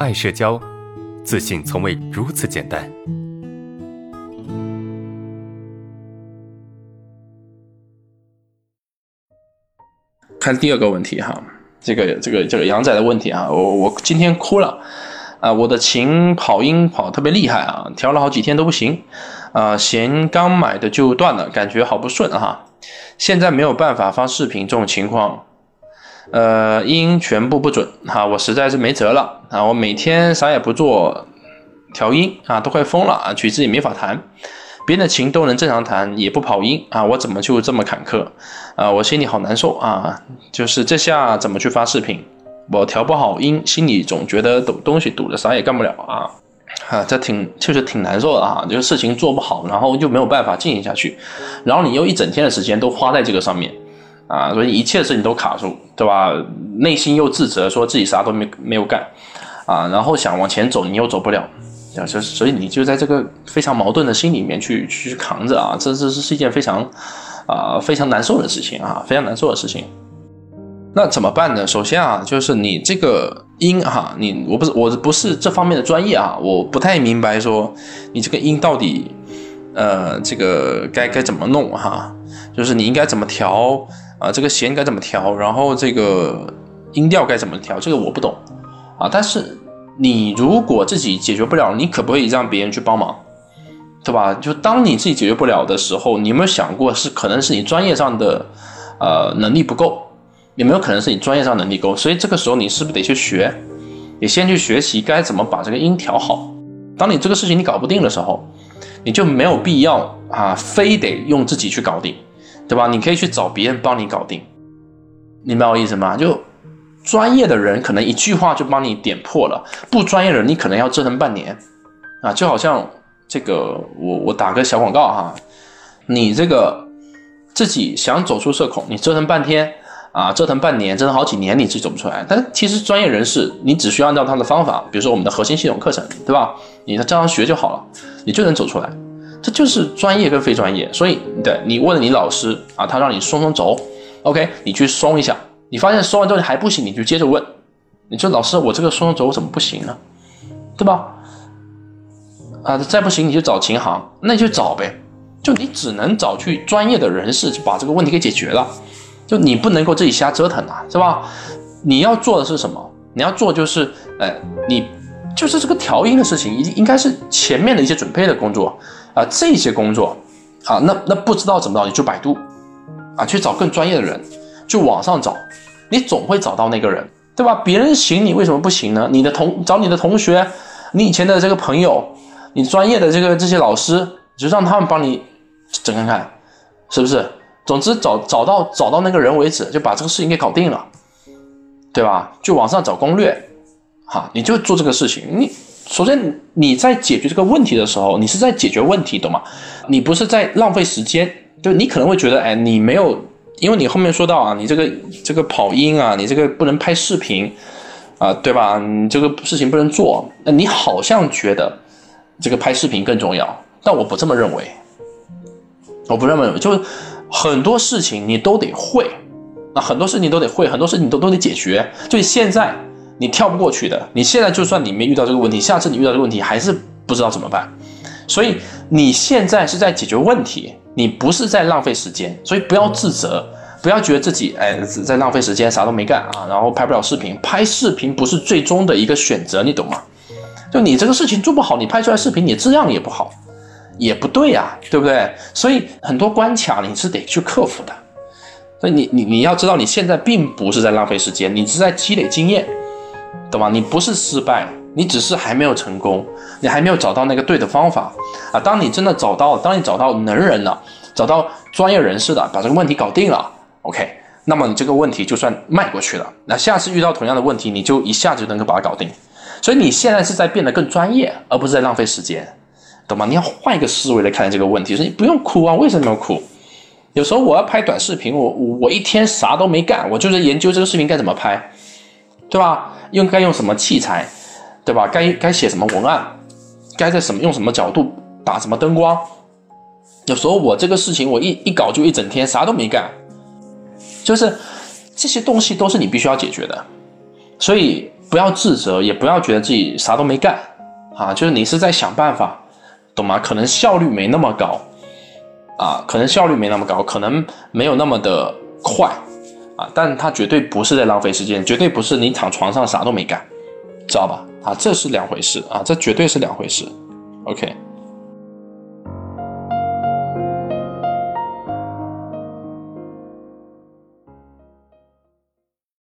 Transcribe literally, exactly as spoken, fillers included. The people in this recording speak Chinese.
爱社交，自信从未如此简单。看第二个问题哈，这个这个这个杨仔的问题啊，我我今天哭了啊、呃，我的琴跑音跑特别厉害啊，调了好几天都不行啊、呃，弦刚买的就断了，感觉好不顺哈、啊。现在没有办法发视频，这种情况，呃，音全部不准啊，我实在是没辙了啊，我每天啥也不做，调音啊，都快疯了啊，曲子也没法弹。别人的琴都能正常弹，也不跑音啊！我怎么就这么坎坷啊？我心里好难受啊！就是这下怎么去发视频？我调不好音，心里总觉得抖东西堵着，啥也干不了啊！啊，这挺就是挺难受的啊！就是事情做不好，然后就没有办法进行下去，然后你又一整天的时间都花在这个上面啊，所以一切事情都卡住，对吧？内心又自责，说自己啥都没没有干啊，然后想往前走，你又走不了。所以你就在这个非常矛盾的心里面去去扛着啊，这这是一件非常啊、呃、非常难受的事情啊，非常难受的事情。那怎么办呢？首先啊，就是你这个音哈、啊，你我不是我不是这方面的专业啊，我不太明白说你这个音到底呃这个该该怎么弄哈、啊，就是你应该怎么调啊、呃，这个弦该怎么调，然后这个音调该怎么调，这个我不懂啊，但是。你如果自己解决不了，你可不可以让别人去帮忙，对吧？就当你自己解决不了的时候，你有没有想过是可能是你专业上的呃能力不够，有没有可能是你专业上能力够？所以这个时候你是不是得去学，也先去学习该怎么把这个音调好。当你这个事情你搞不定的时候，你就没有必要啊，非得用自己去搞定，对吧？你可以去找别人帮你搞定，明白我意思吗？就。专业的人可能一句话就帮你点破了，不专业的人你可能要折腾半年啊！就好像这个，我我打个小广告哈，你这个自己想走出社恐，你折腾半天啊，折腾半年，折腾好几年你自己走不出来。但其实专业人士，你只需要按照他的方法，比如说我们的核心系统课程，对吧？你这样学就好了，你就能走出来。这就是专业跟非专业。所以，对你问了你老师啊，他让你松松轴 ，OK， 你去松一下。你发现说完之后还不行，你就接着问，你说老师，我这个松手怎么不行呢？对吧？啊，再不行你就找琴行，那你就找呗，就你只能找去专业的人士把这个问题给解决了，就你不能够自己瞎折腾啊，是吧？你要做的是什么？你要做就是，哎、呃，你就是这个调音的事情，应该是前面的一些准备的工作啊、呃，这些工作啊，那那不知道怎么着你就百度啊，去找更专业的人，就网上找。你总会找到那个人，对吧？别人行，你为什么不行呢？你的同找你的同学，你以前的这个朋友，你专业的这个这些老师，就让他们帮你整看看，是不是？总之找找到找到那个人为止，就把这个事情给搞定了，对吧？就网上找攻略，哈，你就做这个事情。你首先你在解决这个问题的时候，你是在解决问题，懂吗？你不是在浪费时间。就你可能会觉得，哎，你没有。因为你后面说到啊，你这个这个跑音啊，你这个不能拍视频啊、呃，对吧？你这个事情不能做，那你好像觉得这个拍视频更重要，但我不这么认为，我不这么认为，就是很多事情你都得会，啊，很多事情你都得会，很多事情你都都得解决。就现在你跳不过去的，你现在就算你没遇到这个问题，下次你遇到这个问题还是不知道怎么办，所以你现在是在解决问题。你不是在浪费时间，所以不要自责，不要觉得自己哎在浪费时间，啥都没干啊，然后拍不了视频。拍视频不是最终的一个选择，你懂吗？就你这个事情做不好，你拍出来视频，你质量也不好，也不对啊，对不对？所以很多关卡你是得去克服的。所以你你你要知道，你现在并不是在浪费时间，你是在积累经验，懂吗？你不是失败。你只是还没有成功，你还没有找到那个对的方法啊！当你真的找到，当你找到能人了，找到专业人士了，把这个问题搞定了 ，OK， 那么你这个问题就算迈过去了。那下次遇到同样的问题，你就一下子就能够把它搞定。所以你现在是在变得更专业，而不是在浪费时间，懂吗？你要换一个思维来看这个问题，所以你不用哭啊！为什么要哭？有时候我要拍短视频，我我一天啥都没干，我就是研究这个视频该怎么拍，对吧？用该用什么器材。对吧？该该写什么文案，该在什么用什么角度打什么灯光。有时候我这个事情我一一搞就一整天啥都没干，就是这些东西都是你必须要解决的。所以不要自责，也不要觉得自己啥都没干啊，就是你是在想办法，懂吗？可能效率没那么高啊，可能效率没那么高，可能没有那么的快啊，但他绝对不是在浪费时间，绝对不是你躺床上啥都没干，知道吧？啊，这是两回事啊，这绝对是两回事。OK。